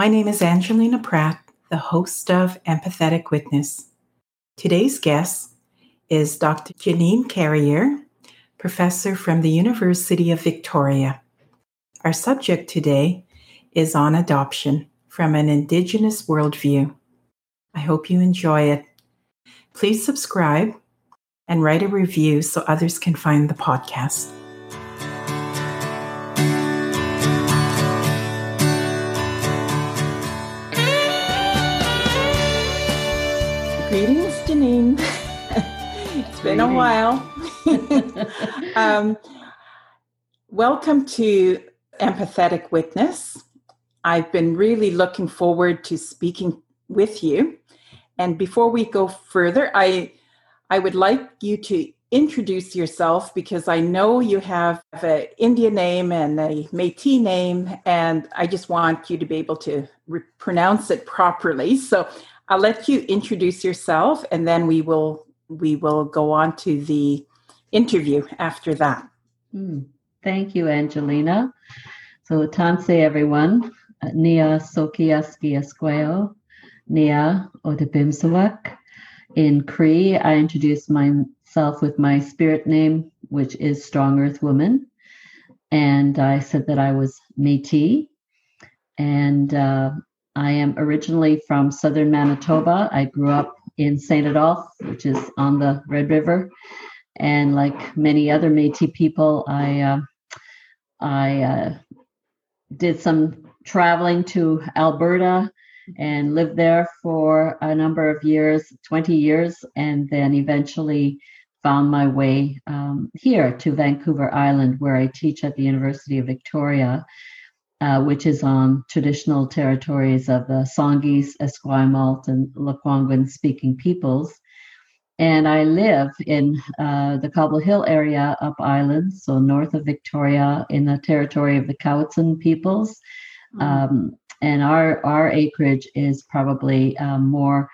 My name is Angelina Pratt, the host of Empathetic Witness. Today's guest is Dr. Jeannine Carriére, professor from the University of Victoria. Our subject today is on adoption from an Indigenous worldview. I hope you enjoy it. Please subscribe and write a review so others can find the podcast. Greetings, Jeannine. It's been a while. Welcome to Empathetic Witness. I've been really looking forward to speaking with you. And before we go further, I would like you to introduce yourself, because I know you have an Indian name and a Métis name, and I just want you to be able to pronounce it properly. So I'll let you introduce yourself, and then we will go on to the interview after that. Thank you, Angelina. So, Tanse everyone, Nia Sokiaskiasquayu, Nia Odebimsawak. In Cree, I introduce myself with my spirit name, which is Strong Earth Woman, and I said that I was Métis, and I am originally from southern Manitoba. I grew up in St. Adolphe, which is on the Red River. And like many other Métis people, I did some traveling to Alberta and lived there for a number of years, 20 years, and then eventually found my way here to Vancouver Island, where I teach at the University of Victoria. Which is on traditional territories of the Songhees, Esquimalt, and Lekwungen-speaking peoples. And I live in the Cobble Hill area up island, so north of Victoria, in the territory of the Cowichan peoples. And our acreage is probably more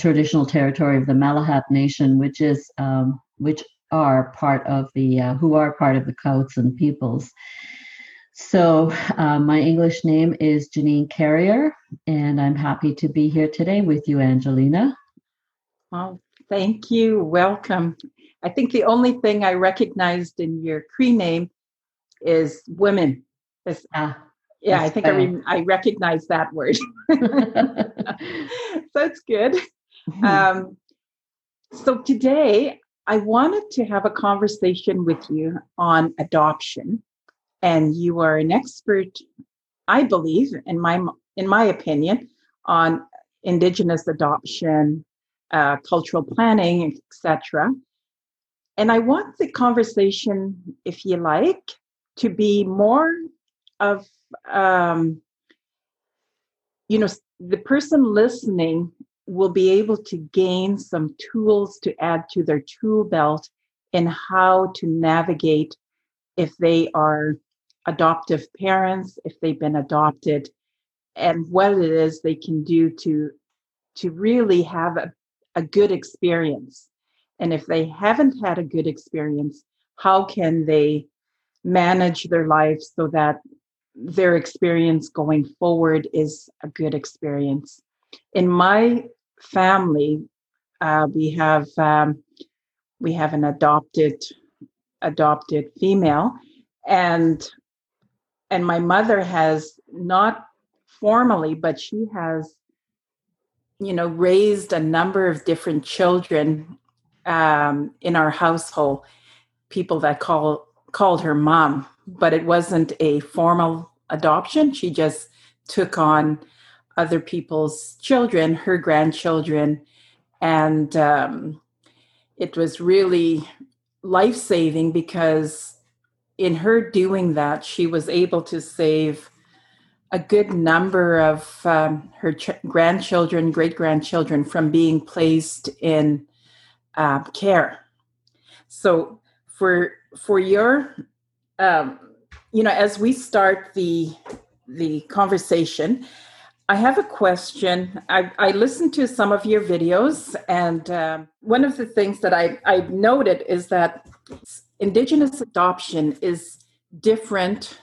traditional territory of the Malahat Nation, which is who are part of the Cowichan peoples. So my English name is Jeannine Carriére, and I'm happy to be here today with you, Angelina. Well, thank you. Welcome. I think the only thing I recognized in your Cree name is women. I think I recognize that word. That's good. So today I wanted to have a conversation with you on adoption. And you are an expert, I believe, in my opinion, on Indigenous adoption, cultural planning, etc. And I want the conversation, if you like, to be more of, the person listening will be able to gain some tools to add to their tool belt in how to navigate if they are adoptive parents, if they've been adopted, and what it is they can do to really have a good experience. And if they haven't had a good experience, how can they manage their lives so that their experience going forward is a good experience? In my family, we have an adopted female, and my mother has, not formally, but she has, raised a number of different children in our household, people that called her mom, but it wasn't a formal adoption. She just took on other people's children, her grandchildren, and it was really life-saving, because in her doing that, she was able to save a good number of her grandchildren, great-grandchildren, from being placed in care. So for your, as we start the conversation, I have a question. I listened to some of your videos, and one of the things that I've noted is that Indigenous adoption is different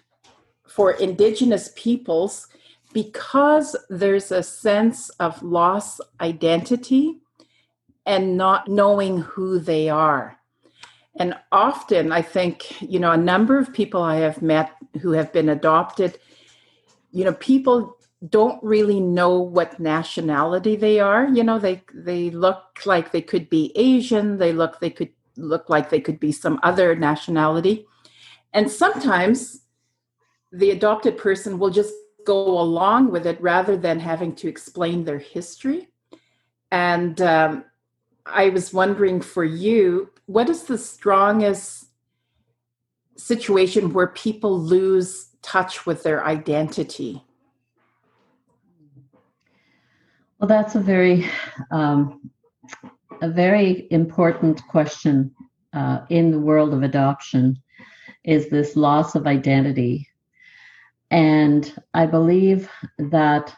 for Indigenous peoples because there's a sense of lost identity and not knowing who they are. And often, I think, you know, a number of people I have met who have been adopted, you know, people don't really know what nationality they are. You know, they look like they could be Asian. They look like they could be some other nationality. And sometimes the adopted person will just go along with it rather than having to explain their history. And I was wondering for you, what is the strongest situation where people lose touch with their identity? Well, that's a very important question in the world of adoption, is this loss of identity. And I believe that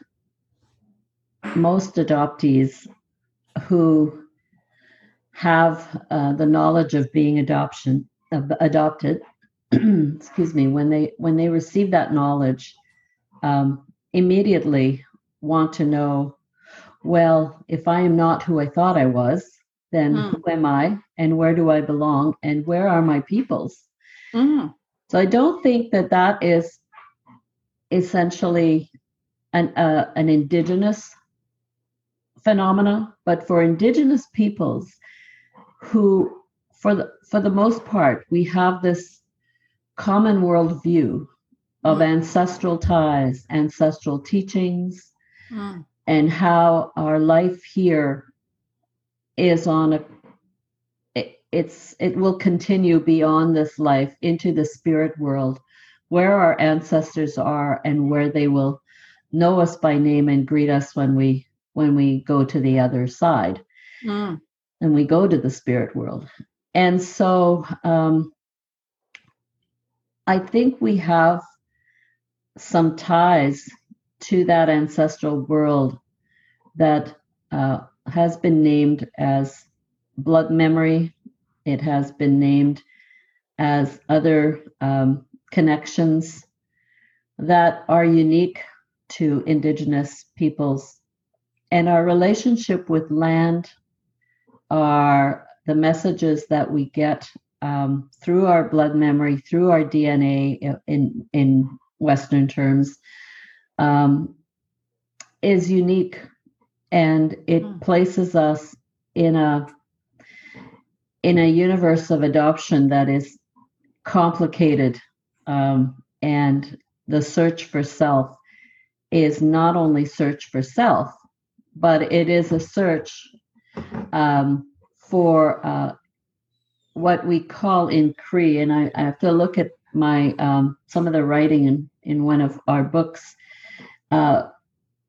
most adoptees who have the knowledge of being adopted, excuse me, when they receive that knowledge, immediately want to know, well, if I am not who I thought I was, then who am I, and where do I belong, and where are my peoples? Mm. So I don't think that is essentially an Indigenous phenomena, but for Indigenous peoples who, for the most part, we have this common worldview of ancestral ties, ancestral teachings, and how our life here is on it will continue beyond this life into the spirit world, where our ancestors are and where they will know us by name and greet us when we go to the other side and we go to the spirit world. And so I think we have some ties to that ancestral world that has been named as blood memory. It has been named as other connections that are unique to Indigenous peoples. And our relationship with land are the messages that we get through our blood memory, through our DNA in Western terms, is unique, and it places us in a universe of adoption that is complicated, and the search for self is not only search for self, but it is a search for what we call in Cree, and I have to look at my some of the writing in one of our books,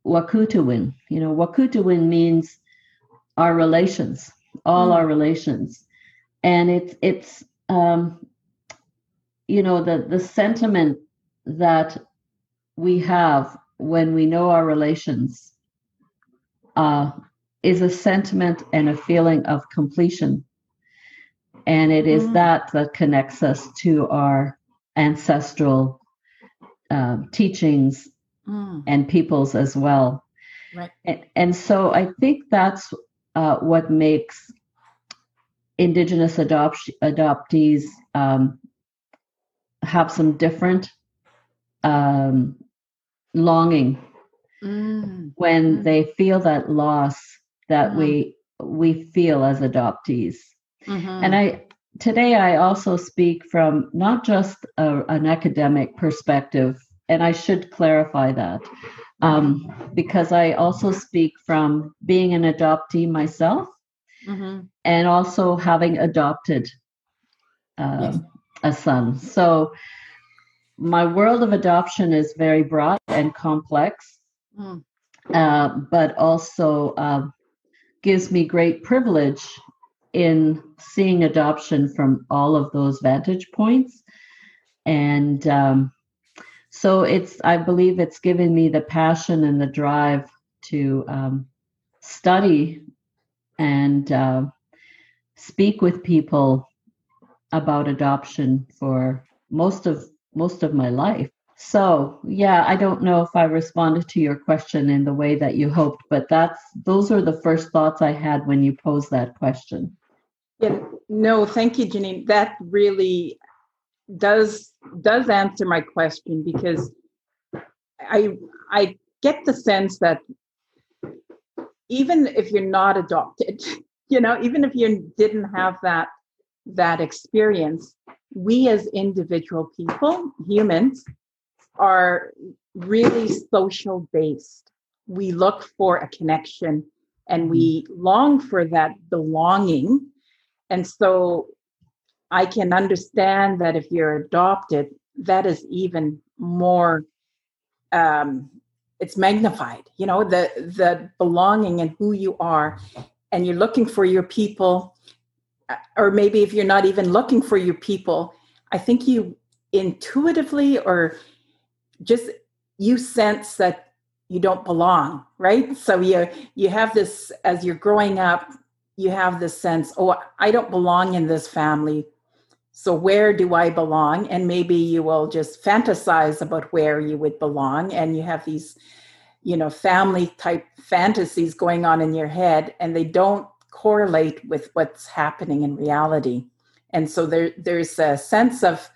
wakutuwin. You know, wakutuwin means our relations, all our relations. And it's you know, the sentiment that we have when we know our relations is a sentiment and a feeling of completion. And it is that connects us to our ancestral teachings and peoples as well. Right. And so I think that's what makes Indigenous adoptees have some different longing when they feel that loss that we feel as adoptees. Mm-hmm. And today I also speak from not just an academic perspective, and I should clarify that, because I also speak from being an adoptee myself and also having adopted a son. So my world of adoption is very broad and complex, but also gives me great privilege in seeing adoption from all of those vantage points. And so I believe it's given me the passion and the drive to study and speak with people about adoption for most of my life. So, yeah, I don't know if I responded to your question in the way that you hoped, but those are the first thoughts I had when you posed that question. Yeah, no, thank you, Jeannine. That really does answer my question, because I get the sense that even if you're not adopted, even if you didn't have that experience, we as individual people, humans, are really social based. We look for a connection and we long for that belonging. And so I can understand that if you're adopted, that is even more, it's magnified, the belonging and who you are, and you're looking for your people. Or maybe if you're not even looking for your people, I think you intuitively or just you sense that you don't belong, right? So you have this, as you're growing up, you have this sense, oh, I don't belong in this family. So where do I belong? And maybe you will just fantasize about where you would belong. And you have these, family type fantasies going on in your head, and they don't correlate with what's happening in reality. And so there's a sense of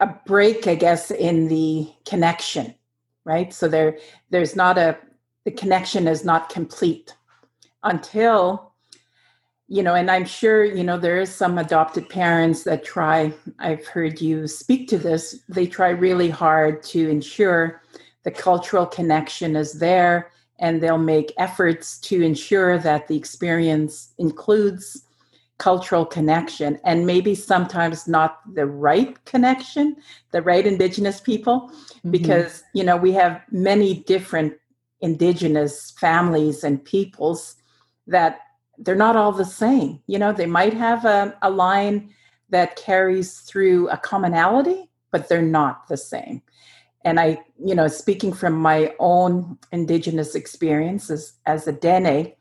a break, I guess, in the connection, right? So there's not the connection is not complete until, and I'm sure, there is some adopted parents that try, I've heard you speak to this, they try really hard to ensure the cultural connection is there, and they'll make efforts to ensure that the experience includes cultural connection, and maybe sometimes not the right connection, the right Indigenous people, because, we have many different Indigenous families and peoples that they're not all the same. They might have a line that carries through a commonality, but they're not the same. And I, speaking from my own Indigenous experiences as a Dene,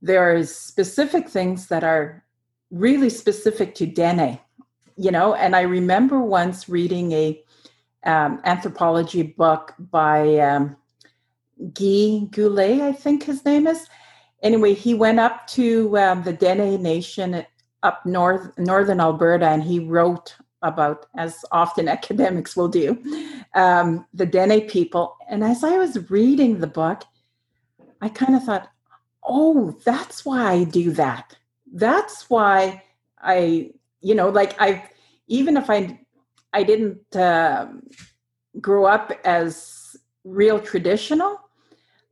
there are specific things that are really specific to Dene, and I remember once reading a anthropology book by Guy Goulet, I think his name is. Anyway, he went up to the Dene Nation up north, northern Alberta, and he wrote about, as often academics will do, the Dene people. And as I was reading the book, I kind of thought, oh, that's why I do that. That's why I, even if I didn't grow up as real traditional,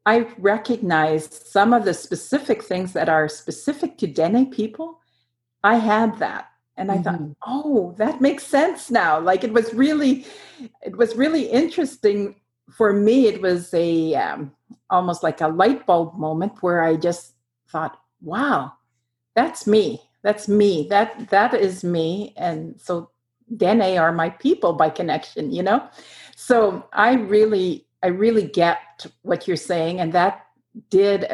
I recognized some of the specific things that are specific to Dene people. I had that. And I thought, oh, that makes sense now. Like it was really interesting for me. It was a almost like a light bulb moment where I just thought, wow, that's me. That is me. And so Dene are my people by connection, So I really get what you're saying. And that did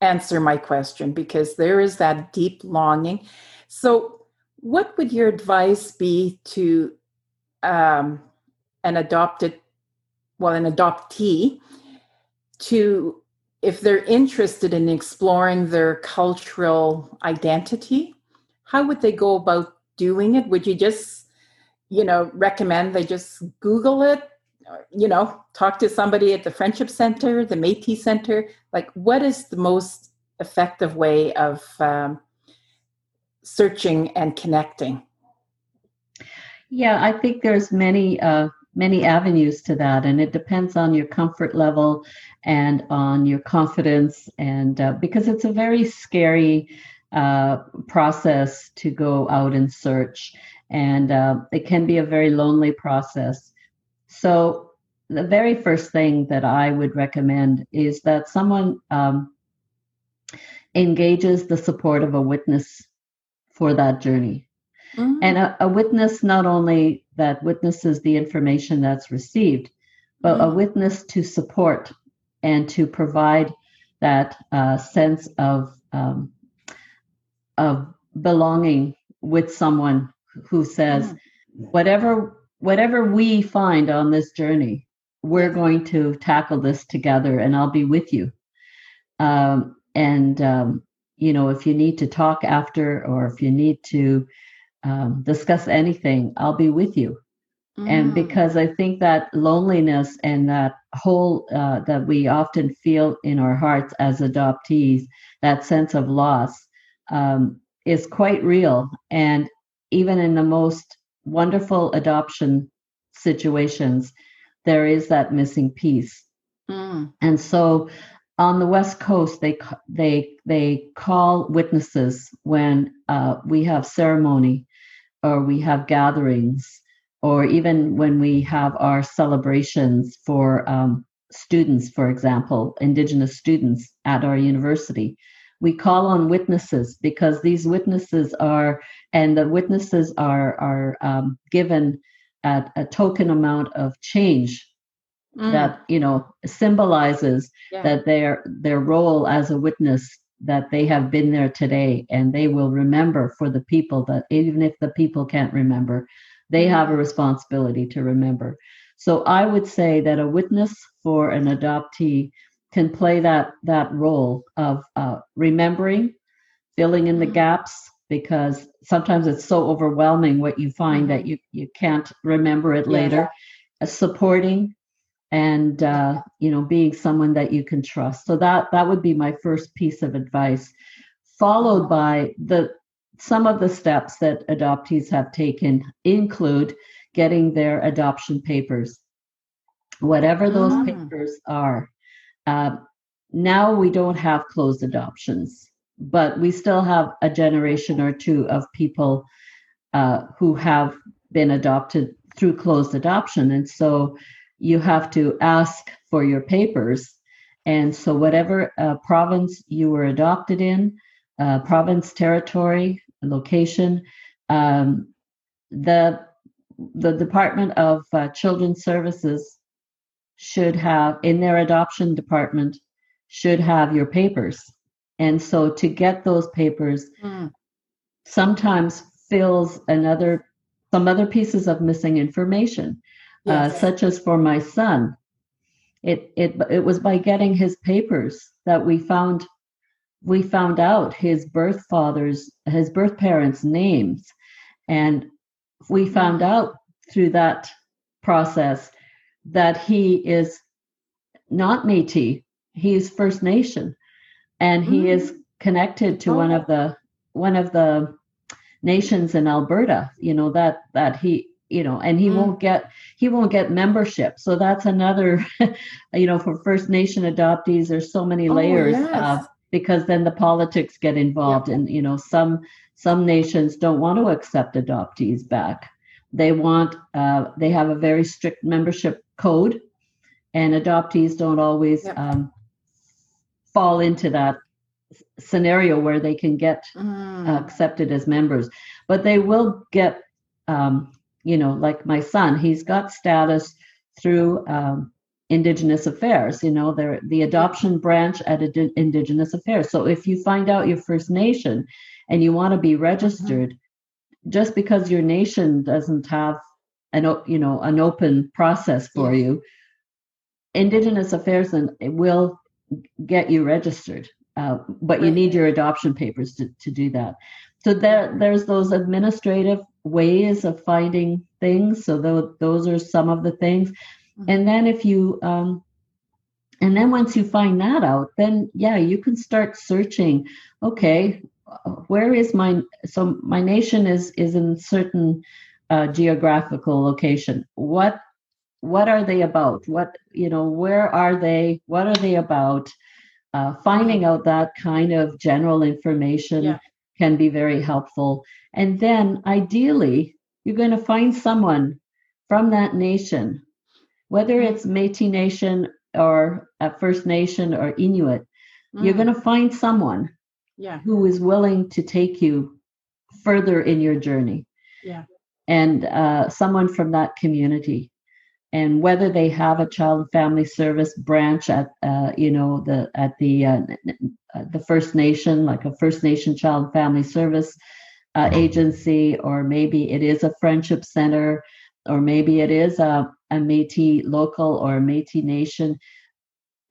answer my question, because there is that deep longing. So what would your advice be to an adoptee to, if they're interested in exploring their cultural identity, how would they go about doing it? Would you just, recommend they just Google it, talk to somebody at the Friendship Centre, the Métis Centre? Like, what is the most effective way of searching and connecting? Yeah, I think there's many avenues to that, and it depends on your comfort level and on your confidence, and because it's a very scary process to go out and search, and it can be a very lonely process. So the very first thing that I would recommend is that someone engages the support of a witness for that journey. And a witness, not only that witnesses the information that's received, but a witness to support and to provide that sense of belonging with someone who says, whatever whatever we find on this journey, we're going to tackle this together, and I'll be with you. You know, if you need to talk after, or if you need to discuss anything, I'll be with you. Mm. And because I think that loneliness and that hole that we often feel in our hearts as adoptees, that sense of loss, is quite real. And even in the most wonderful adoption situations, there is that missing piece. Mm. And so on the West Coast, they call witnesses when we have ceremony, or we have gatherings, or even when we have our celebrations for students, for example, Indigenous students at our university. We call on witnesses because these witnesses are, and the witnesses are given at a token amount of change. Mm. That, you know, symbolizes that their role as a witness, that they have been there today, and they will remember for the people, that even if the people can't remember, they have a responsibility to remember. So I would say that a witness for an adoptee can play that role of remembering, filling in the gaps, because sometimes it's so overwhelming what you find that you can't remember it later, supporting, and, you know, being someone that you can trust. So that would be my first piece of advice, followed by some of the steps that adoptees have taken include getting their adoption papers, whatever those papers are. Now we don't have closed adoptions, but we still have a generation or two of people who have been adopted through closed adoption. And so you have to ask for your papers. And so whatever province you were adopted in, province, territory, location, the Department of Children's Services should have, in their adoption department, should have your papers. And so to get those papers sometimes fills some other pieces of missing information. Yes. Such as for my son, it was by getting his papers that we found out his birth parents' names, and we found out through that process that he is not Métis, he's First Nation, and he is connected to one of the nations in Alberta. You know that he. You know, and he won't get membership. So that's another, you know, for First Nation adoptees, there's so many layers because then the politics get involved, and you know, some nations don't want to accept adoptees back. They want, they have a very strict membership code, and adoptees don't always fall into that scenario where they can get accepted as members, but they will get. You know, like my son, he's got status through Indigenous Affairs. You know, they're the adoption branch at Indigenous Affairs. So if you find out your First Nation and you want to be registered, just because your nation doesn't have an open process for you, Indigenous Affairs will get you registered. But you need your adoption papers to do that. So there's those administrative ways of finding things. So those are some of the things. And then once you find that out, then you can start searching. Okay, where is my nation is in certain geographical location. What are they about? Where are they? What are they about? Finding out that kind of general information can be very helpful. And then ideally, you're going to find someone from that nation, whether it's Métis Nation or First Nation or Inuit, you're going to find someone who is willing to take you further in your journey. Yeah. And someone from that community. And whether they have a child and family service branch at the First Nation, like a First Nation child and family service agency, or maybe it is a Friendship Centre, or maybe it is a Métis local or a Métis Nation.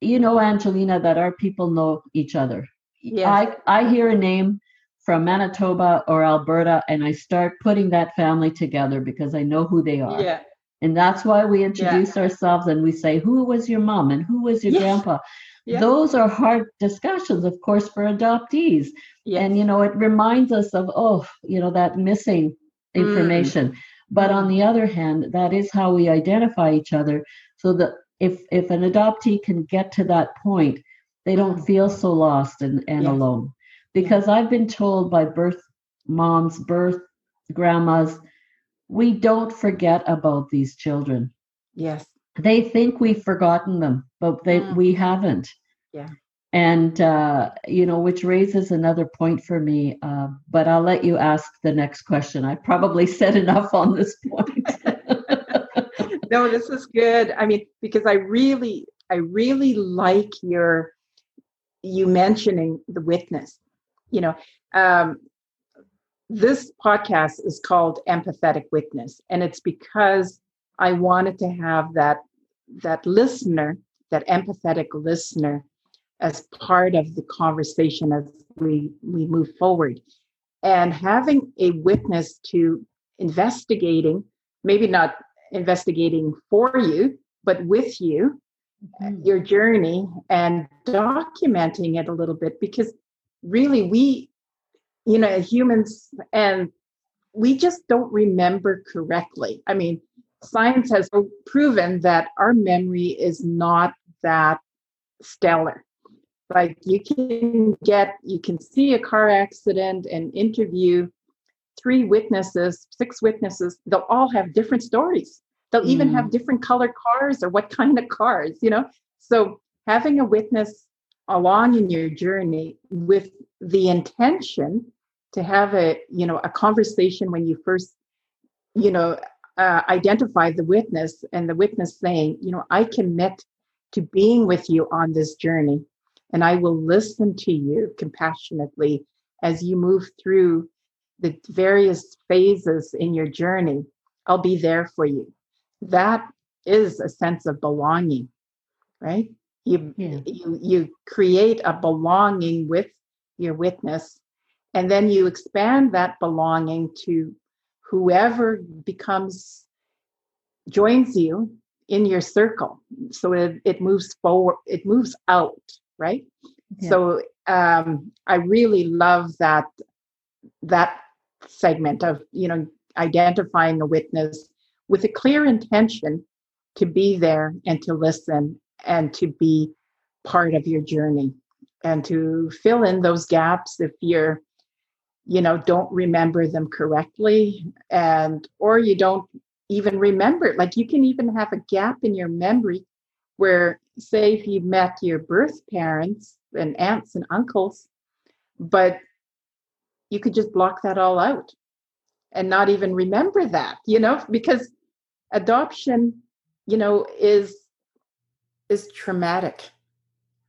You know, Angelina, that our people know each other. Yes. I hear a name from Manitoba or Alberta, and I start putting that family together because I know who they are. Yeah. And that's why we introduce ourselves and we say, who was your mom and who was your grandpa? Yeah. Those are hard discussions, of course, for adoptees. Yes. And, you know, it reminds us of, that missing information. Mm. But on the other hand, that is how we identify each other. So that if an adoptee can get to that point, they don't feel so lost and alone. Because I've been told by birth moms, birth grandmas, we don't forget about these children. Yes. They think we've forgotten them, but we haven't. Yeah. And, which raises another point for me, but I'll let you ask the next question. I probably said enough on this point. No, this is good. I mean, because I really like you mentioning the witness. You know, this podcast is called Empathetic Witness, and it's because I wanted to have that listener, that empathetic listener, as part of the conversation as we move forward. And having a witness to investigating, maybe not investigating for you, but with you, your journey, and documenting it a little bit, because really we, humans, and we just don't remember correctly. I mean, science has proven that our memory is not that stellar. Like you can see a car accident and interview 3 witnesses, 6 witnesses. They'll all have different stories. They'll even have different color cars or what kind of cars, So having a witness along in your journey with the intention to have a conversation when you first, identify the witness, and the witness saying, I commit to being with you on this journey. And I will listen to you compassionately as you move through the various phases in your journey. I'll be there for you. That is a sense of belonging, right? You create a belonging with your witness, and then you expand that belonging to whoever joins you in your circle. So it moves forward, it moves out. Right. Yeah. So I really love that segment of, identifying a witness with a clear intention to be there and to listen and to be part of your journey and to fill in those gaps if you're, don't remember them correctly, and or you don't even remember it. Like you can even have a gap in your memory where, say, if you met your birth parents and aunts and uncles, but you could just block that all out and not even remember that, because adoption, is traumatic.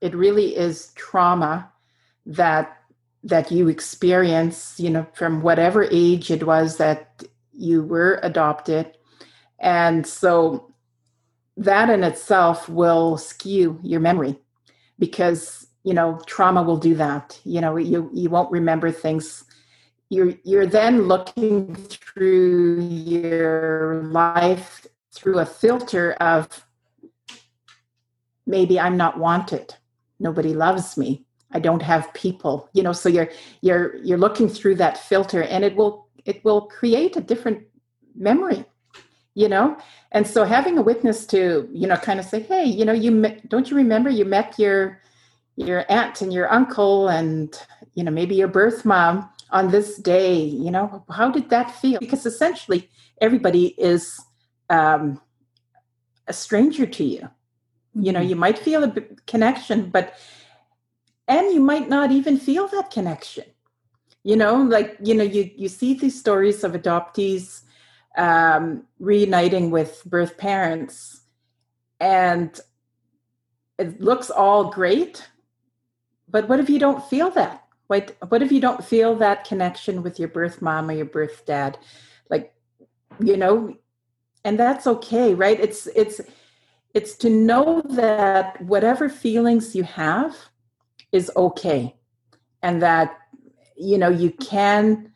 It really is trauma that you experience, from whatever age it was that you were adopted. And so that in itself will skew your memory, because trauma will do that. You won't remember things. You're then looking through your life through a filter of, maybe I'm not wanted, nobody loves me, I don't have people. So you're looking through that filter, and it will create a different memory. And so having a witness to, kind of say, hey, don't you remember you met your aunt and your uncle and, maybe your birth mom on this day, how did that feel? Because essentially everybody is a stranger to you. Mm-hmm. You might feel a connection, and you might not even feel that connection. You see these stories of adoptees reuniting with birth parents, and it looks all great, but what if you don't feel that? What if you don't feel that connection with your birth mom or your birth dad? And that's okay, right? It's to know that whatever feelings you have is okay. And that, you know, you can,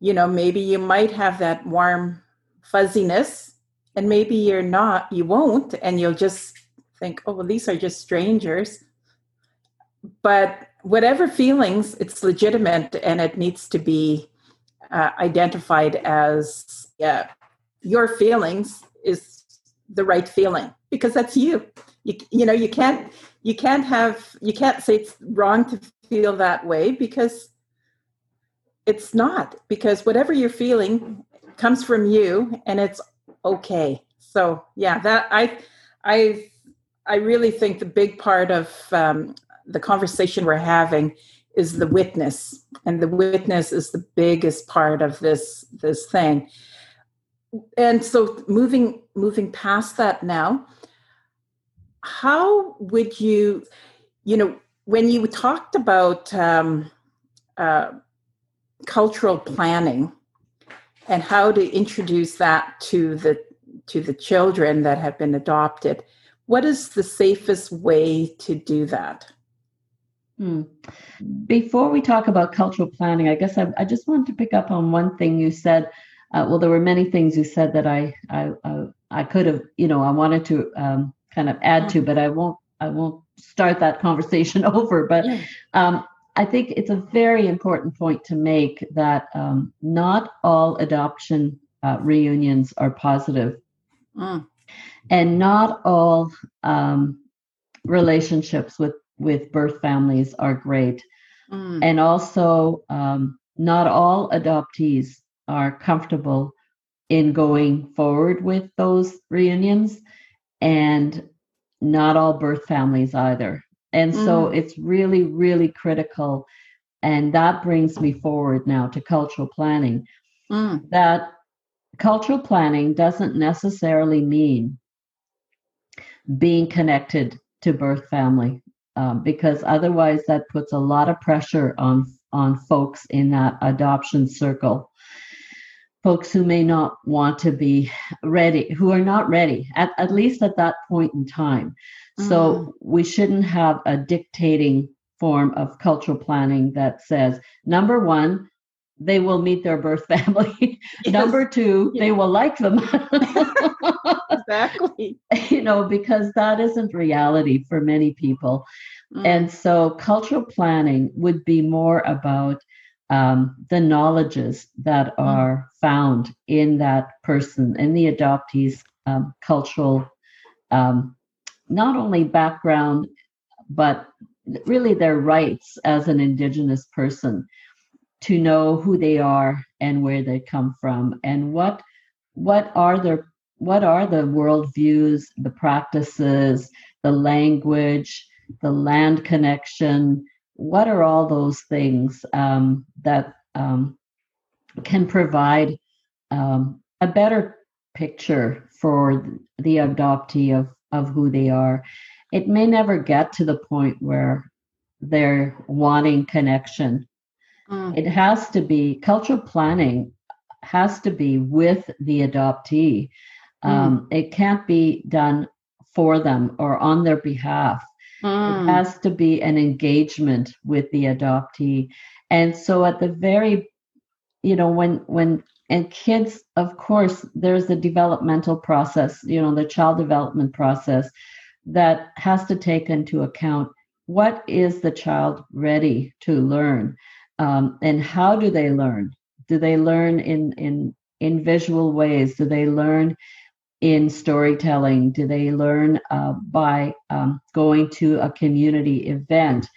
you know, maybe you might have that warm fuzziness and maybe you're not, you won't, and you'll just think, oh, well, these are just strangers. But whatever feelings, it's legitimate and it needs to be identified as your feelings is the right feeling because that's you. You know, you can't say it's wrong to feel that way because it's not, because whatever you're feeling comes from you and it's okay. So yeah, that I really think the big part of the conversation we're having is the witness, and the witness is the biggest part of this thing. And so moving past that now, how would you, you know, when you talked about cultural planning and how to introduce that to the children that have been adopted, what is the safest way to do that? Before we talk about cultural planning, I guess I just wanted to pick up on one thing you said. Well, there were many things you said that I could have, you know, I wanted to kind of add to, but I won't start that conversation over. But I think it's a very important point to make that not all adoption reunions are positive, and not all relationships with birth families are great. And also not all adoptees are comfortable in going forward with those reunions, and not all birth families either. And so it's really, really critical. And that brings me forward now to cultural planning, that cultural planning doesn't necessarily mean being connected to birth family. Because otherwise that puts a lot of pressure on folks in that adoption circle, folks who may not want to be ready, who are not ready, at least at that point in time. So we shouldn't have a dictating form of cultural planning that says, number one, they will meet their birth family. Yes. Number two, they will like them. Exactly. You know, because that isn't reality for many people. And so cultural planning would be more about the knowledges that are found in that person, in the adoptee's cultural, not only background, but really their rights as an Indigenous person, to know who they are and where they come from, and what are the worldviews, the practices, the language, the land connection. What are all those things that can provide a better picture for the adoptee of who they are? It may never get to the point where they're wanting connection. It has to be, cultural planning has to be with the adoptee. It can't be done for them or on their behalf. It has to be an engagement with the adoptee. And so at the very, you know, when and kids, of course, there's the developmental process, you know, the child development process that has to take into account what is the child ready to learn. And how do they learn? Do they learn in visual ways? Do they learn in storytelling? Do they learn by going to a community event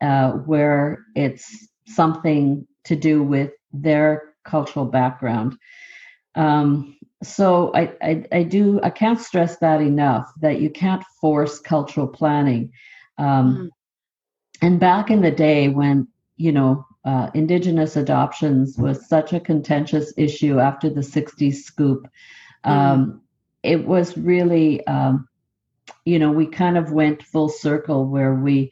where it's something to do with their cultural background? So I can't stress that enough, that you can't force cultural planning. And back in the day when, you know, Indigenous adoptions was such a contentious issue after the 60s scoop. It was really, you know, we kind of went full circle where we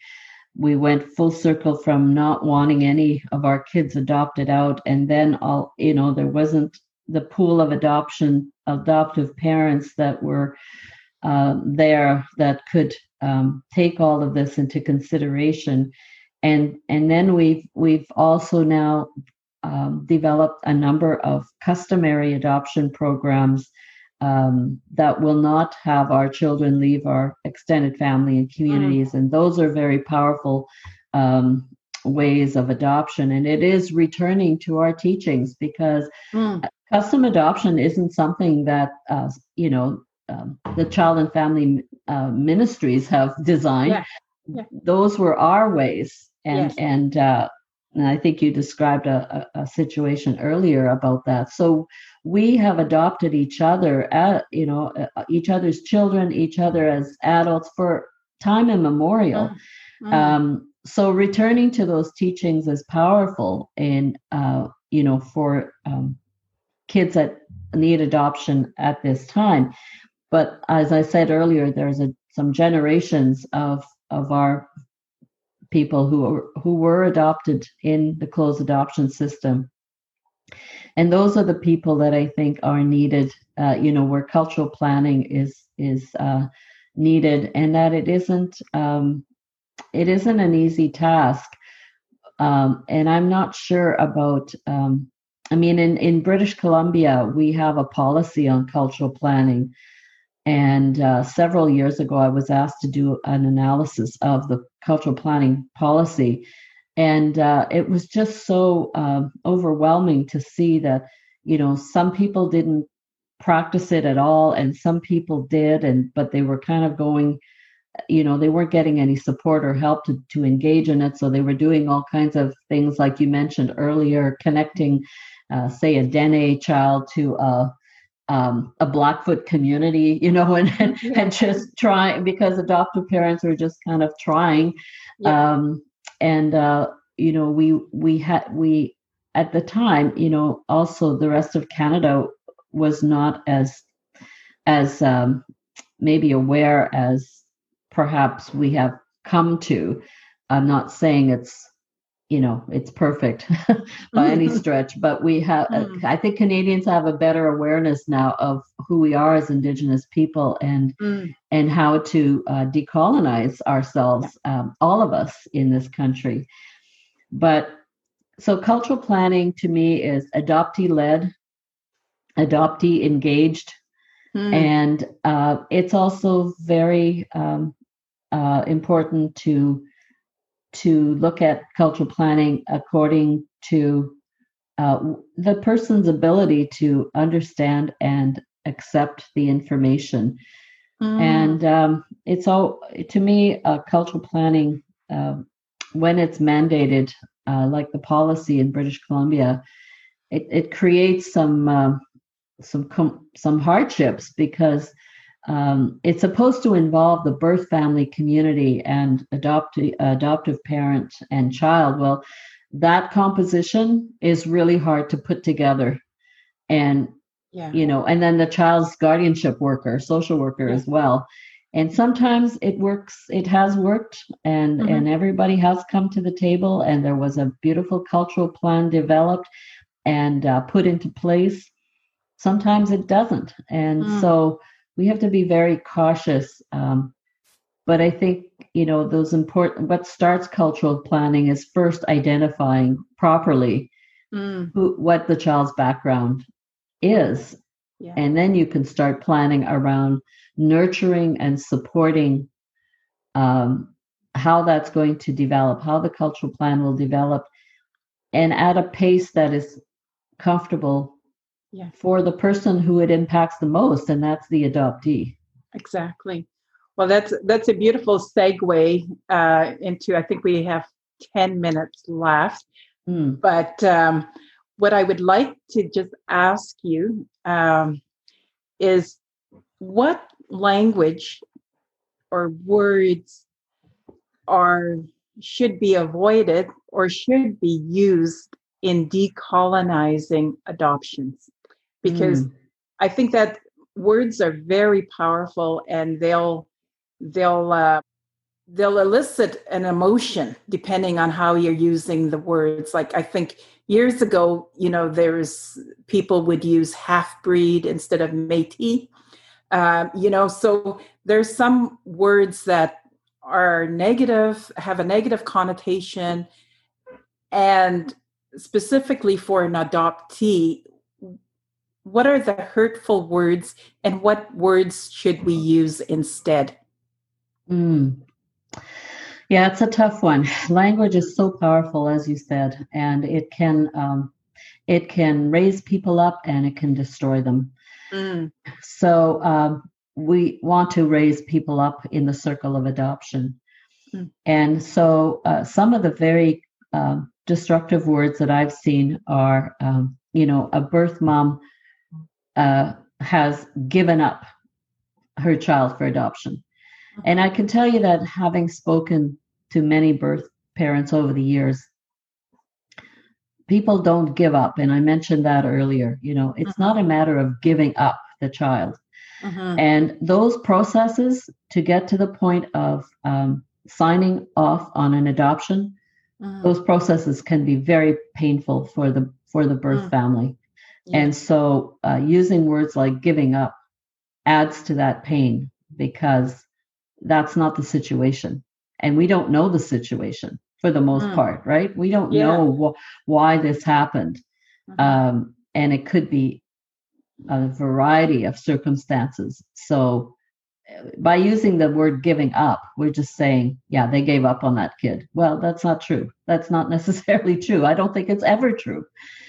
went full circle from not wanting any of our kids adopted out. And then there wasn't the pool of adoption adoptive parents that were there that could take all of this into consideration. And then we've also now developed a number of customary adoption programs that will not have our children leave our extended family and communities. And those are very powerful ways of adoption. And it is returning to our teachings because custom adoption isn't something that, the child and family ministries have designed. Yeah. Yeah. Those were our ways. And, yes. And I think you described a situation earlier about that. So we have adopted each other, each other's children, each other as adults for time immemorial. So returning to those teachings is powerful and, for kids that need adoption at this time. But as I said earlier, there's some generations of our people who were adopted in the closed adoption system. And those are the people that I think are needed, where cultural planning is needed, and that it isn't an easy task. And I'm not sure about, in British Columbia, we have a policy on cultural planning. And several years ago, I was asked to do an analysis of the cultural planning policy. And it was just so overwhelming to see that, some people didn't practice it at all. And some people did, but they were kind of going, they weren't getting any support or help to engage in it. So they were doing all kinds of things, like you mentioned earlier, connecting, say, a Dene child to a Blackfoot community, and just trying, because adoptive parents were just kind of trying. Yeah. We at the time, also the rest of Canada was not as maybe aware as perhaps we have come to. I'm not saying it's perfect by any stretch, but we have, I think Canadians have a better awareness now of who we are as Indigenous people and how to decolonize ourselves, all of us in this country. But so cultural planning to me is adoptee-led, adoptee-engaged, and it's also very important to look at cultural planning according to the person's ability to understand and accept the information. And it's all, to me, cultural planning, when it's mandated, like the policy in British Columbia, it creates some hardships because it's supposed to involve the birth family community and adoptive parent and child. Well, that composition is really hard to put together. And, and then the child's guardianship worker, social worker as well. And sometimes it has worked and everybody has come to the table and there was a beautiful cultural plan developed and put into place. Sometimes it doesn't. And so we have to be very cautious. But I think, those important, what starts cultural planning is first identifying properly what the child's background is. Yeah. And then you can start planning around nurturing and supporting how that's going to develop, how the cultural plan will develop, and at a pace that is comfortable for the person who it impacts the most, and that's the adoptee. Exactly. Well, that's a beautiful segue into, I think we have 10 minutes left, but what I would like to just ask you is what language or words should be avoided or should be used in decolonizing adoptions? Because I think that words are very powerful and they'll elicit an emotion depending on how you're using the words. Like I think Years ago, you know, there's people would use half-breed instead of Métis. You know, so there's some words that are negative, have a negative connotation, and specifically for an adoptee, what are the hurtful words and what words should we use instead? Yeah, it's a tough one. Language is so powerful, as you said, and it can raise people up and it can destroy them. So we want to raise people up in the circle of adoption. And so some of the very destructive words that I've seen are, you know, a birth mom has given up her child for adoption. And I can tell you that having spoken to many birth parents over the years, people don't give up. And I mentioned that earlier, you know, it's not a matter of giving up the child. And those processes to get to the point of signing off on an adoption, those processes can be very painful for the birth family. And so using words like giving up adds to that pain because that's not the situation. And we don't know the situation for the most part, right? We don't know why this happened. And it could be a variety of circumstances. So by using the word giving up, we're just saying, yeah, they gave up on that kid. Well, that's not true. That's not necessarily true. I don't think it's ever true.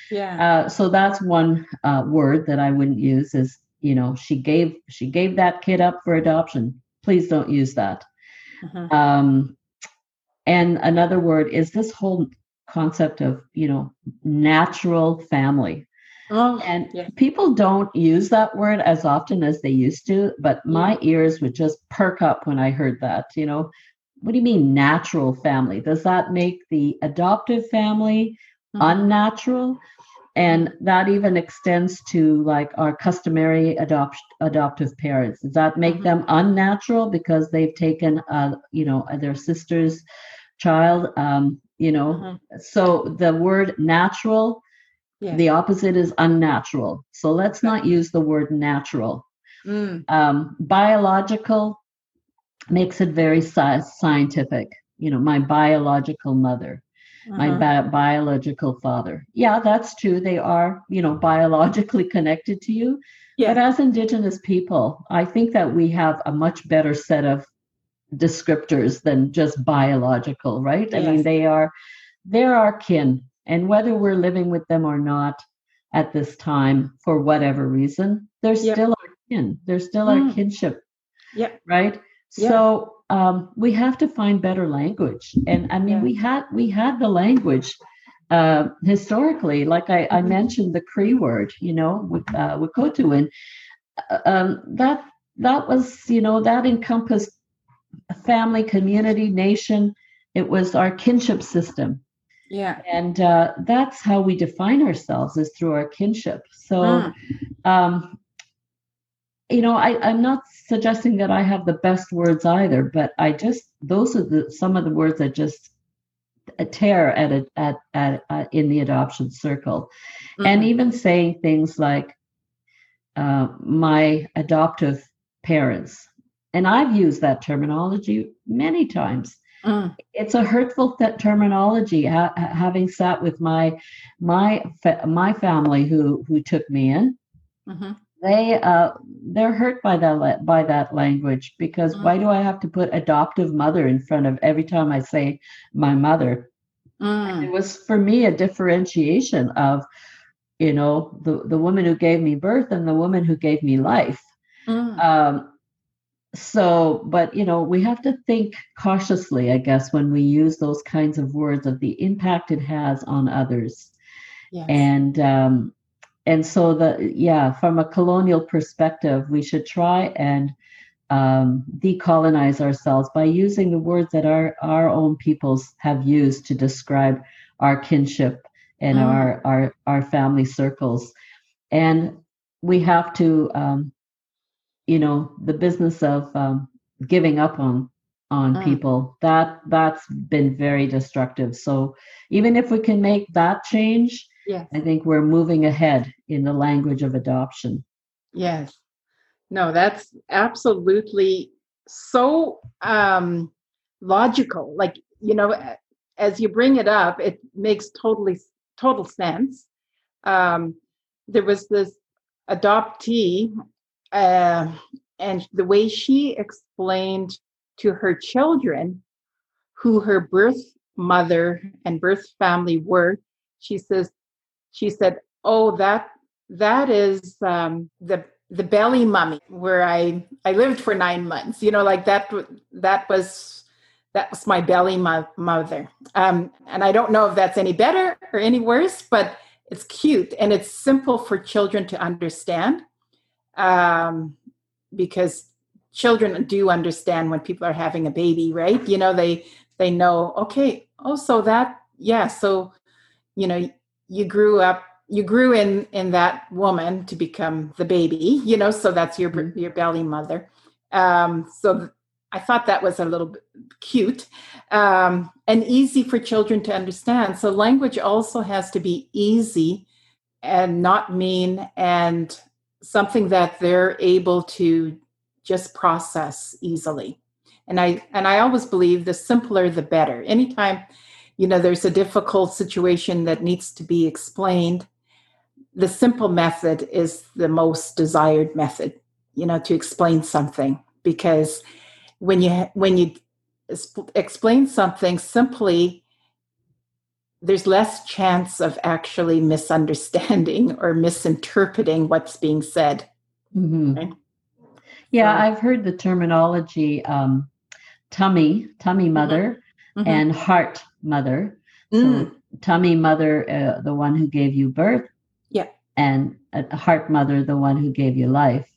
So that's one word that I wouldn't use is, you know, she gave that kid up for adoption. Please don't use that. And another word is this whole concept of, you know, natural family. And people don't use that word as often as they used to, but my ears would just perk up when I heard that, you know, what do you mean natural family? Does that make the adoptive family unnatural? And that even extends to like our customary adoptive parents. Does that make them unnatural because they've taken, you know, their sister's child, you know? So the word natural, the opposite is unnatural. So let's not use the word natural. Biological makes it very scientific. You know, my biological mother. My biological father. Yeah, that's true. They are, you know, biologically connected to you. But as Indigenous people, I think that we have a much better set of descriptors than just biological, right? I mean, they're our kin. And whether we're living with them or not at this time, for whatever reason, they're still our kin. They're still our kinship, right? So we have to find better language. And I mean, we had the language historically, like I mentioned the Cree word, you know, wakutuwin, that was, you know, that encompassed family, community, nation. It was our kinship system. And that's how we define ourselves is through our kinship. So, you know, I'm not suggesting that I have the best words either, but those are some of the words that just tear at in the adoption circle. And even saying things like my adoptive parents. And I've used that terminology many times. It's a hurtful terminology. Having sat with my family who took me in, they're hurt by that language because why do I have to put adoptive mother in front of every time I say my mother? And it was for me a differentiation of, you know, the woman who gave me birth and the woman who gave me life. So, but, you know, we have to think cautiously, I guess, when we use those kinds of words of the impact it has on others. And so from a colonial perspective, we should try and decolonize ourselves by using the words that our own peoples have used to describe our kinship and our family circles. And we have to, you know, the business of giving up on on people. That's been very destructive. So even if we can make that change, yes, I think we're moving ahead in the language of adoption. Yes. No, that's absolutely so logical. Like, you know, as you bring it up, it makes total sense. There was this adoptee, and the way she explained to her children who her birth mother and birth family were, she said, "Oh, that is the belly mummy where I lived for 9 months. You know, like that was my belly mother. And I don't know if that's any better or any worse, but it's cute and it's simple for children to understand, because children do understand when people are having a baby, right? You know, they know, okay, oh, so that, yeah. So, you know, you grew in that woman to become the baby, you know, so that's your belly mother. So I thought that was a little bit cute, and easy for children to understand. So language also has to be easy and not mean, and something that they're able to just process easily. And I always believe the simpler, the better. Anytime, you know, there's a difficult situation that needs to be explained, the simple method is the most desired method, you know, to explain something, because when you explain something simply, there's less chance of actually misunderstanding or misinterpreting what's being said. Mm-hmm. Right? Yeah, I've heard the terminology tummy mother, mm-hmm. and heart mother. Mm. So, tummy mother, the one who gave you birth. Yeah. And heart mother, the one who gave you life.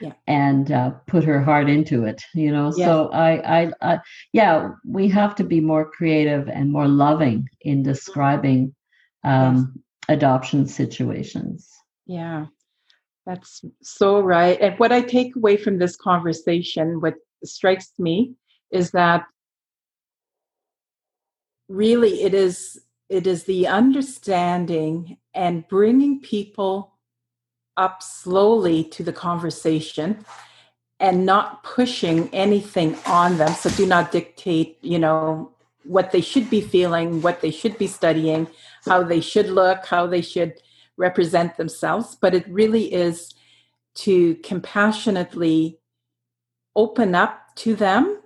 Yeah. And put her heart into it, you know. Yes. So I we have to be more creative and more loving in describing adoption situations. Yeah, that's so right. And what I take away from this conversation, what strikes me, is that really it is the understanding and bringing people up slowly to the conversation and not pushing anything on them. So do not dictate, you know, what they should be feeling, what they should be studying, how they should look, how they should represent themselves. But it really is to compassionately open up to them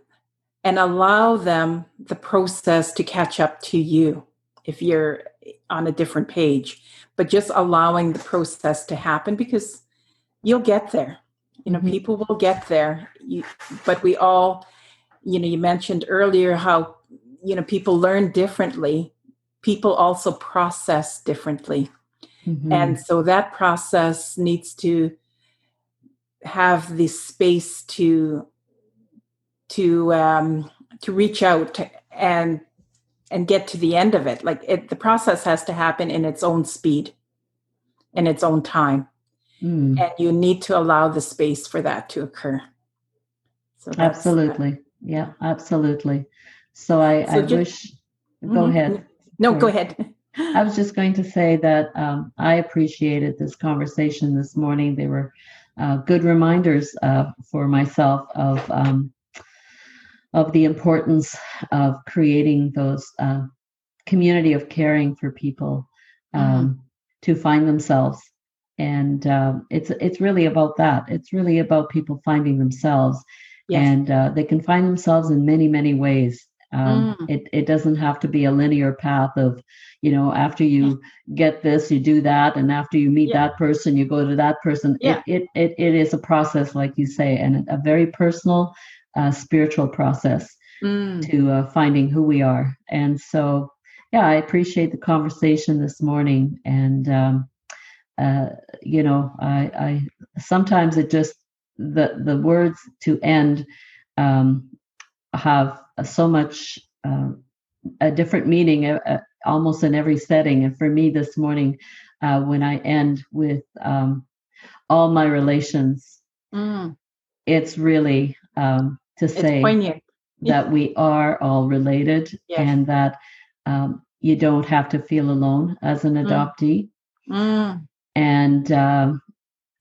and allow them the process to catch up to you if you're on a different page, but just allowing the process to happen, because you'll get there, you know, mm-hmm. people will get there. But we all, you know, you mentioned earlier how, you know, people learn differently. People also process differently. Mm-hmm. And so that process needs to have the space to reach out and get to the end of it. Like the process has to happen in its own speed, in its own time. Mm. And you need to allow the space for that to occur. So absolutely. That. Yeah, absolutely. Go ahead. No, sorry. Go ahead. I was just going to say that I appreciated this conversation this morning. They were good reminders for myself of the importance of creating those community of caring for people mm-hmm. to find themselves. And it's really about that. It's really about people finding themselves. Yes. And they can find themselves in many, many ways. It doesn't have to be a linear path of, you know, after you get this, you do that. And after you meet that person, you go to that person. Yeah. It is a process, like you say, and a very personal spiritual process to finding who we are. And so, yeah, I appreciate the conversation this morning. And, you know, I sometimes it just, the words to end have so much a different meaning almost in every setting. And for me this morning, when I end with all my relations, it's really to say, yeah. that we are all related yes. and that you don't have to feel alone as an adoptee. Mm. And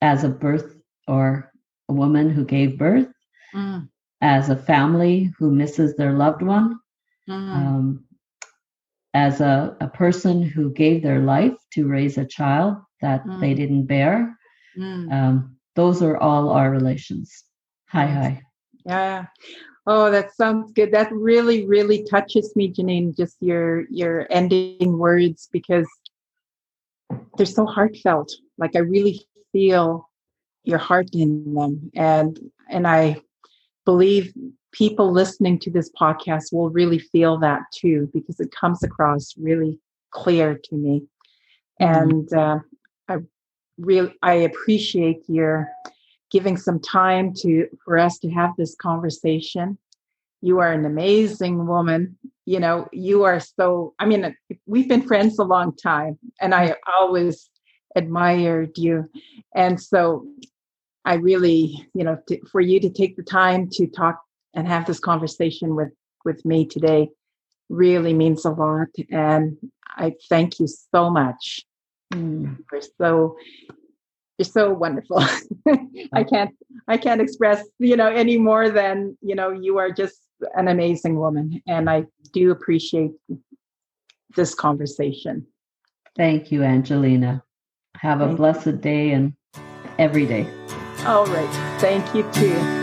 as a birth or a woman who gave birth, as a family who misses their loved one, as a person who gave their life to raise a child that they didn't bear. Those are all our relations. Hi. Yeah. Oh, that sounds good. That really, really touches me, Jeannine, just your ending words, because they're so heartfelt. Like, I really feel your heart in them. And I believe people listening to this podcast will really feel that too, because it comes across really clear to me. And I appreciate your giving some time for us to have this conversation. You are an amazing woman. You know, you are so, I mean, we've been friends a long time, and I always admired you. And so I really, you know, for you to take the time to talk and have this conversation with me today really means a lot. And I thank you so much. You're so wonderful. I can't express, you know, any more than, you know, you are just an amazing woman. And I do appreciate this conversation. Thank you, Angelina. Have a blessed day and every day. All right. Thank you too.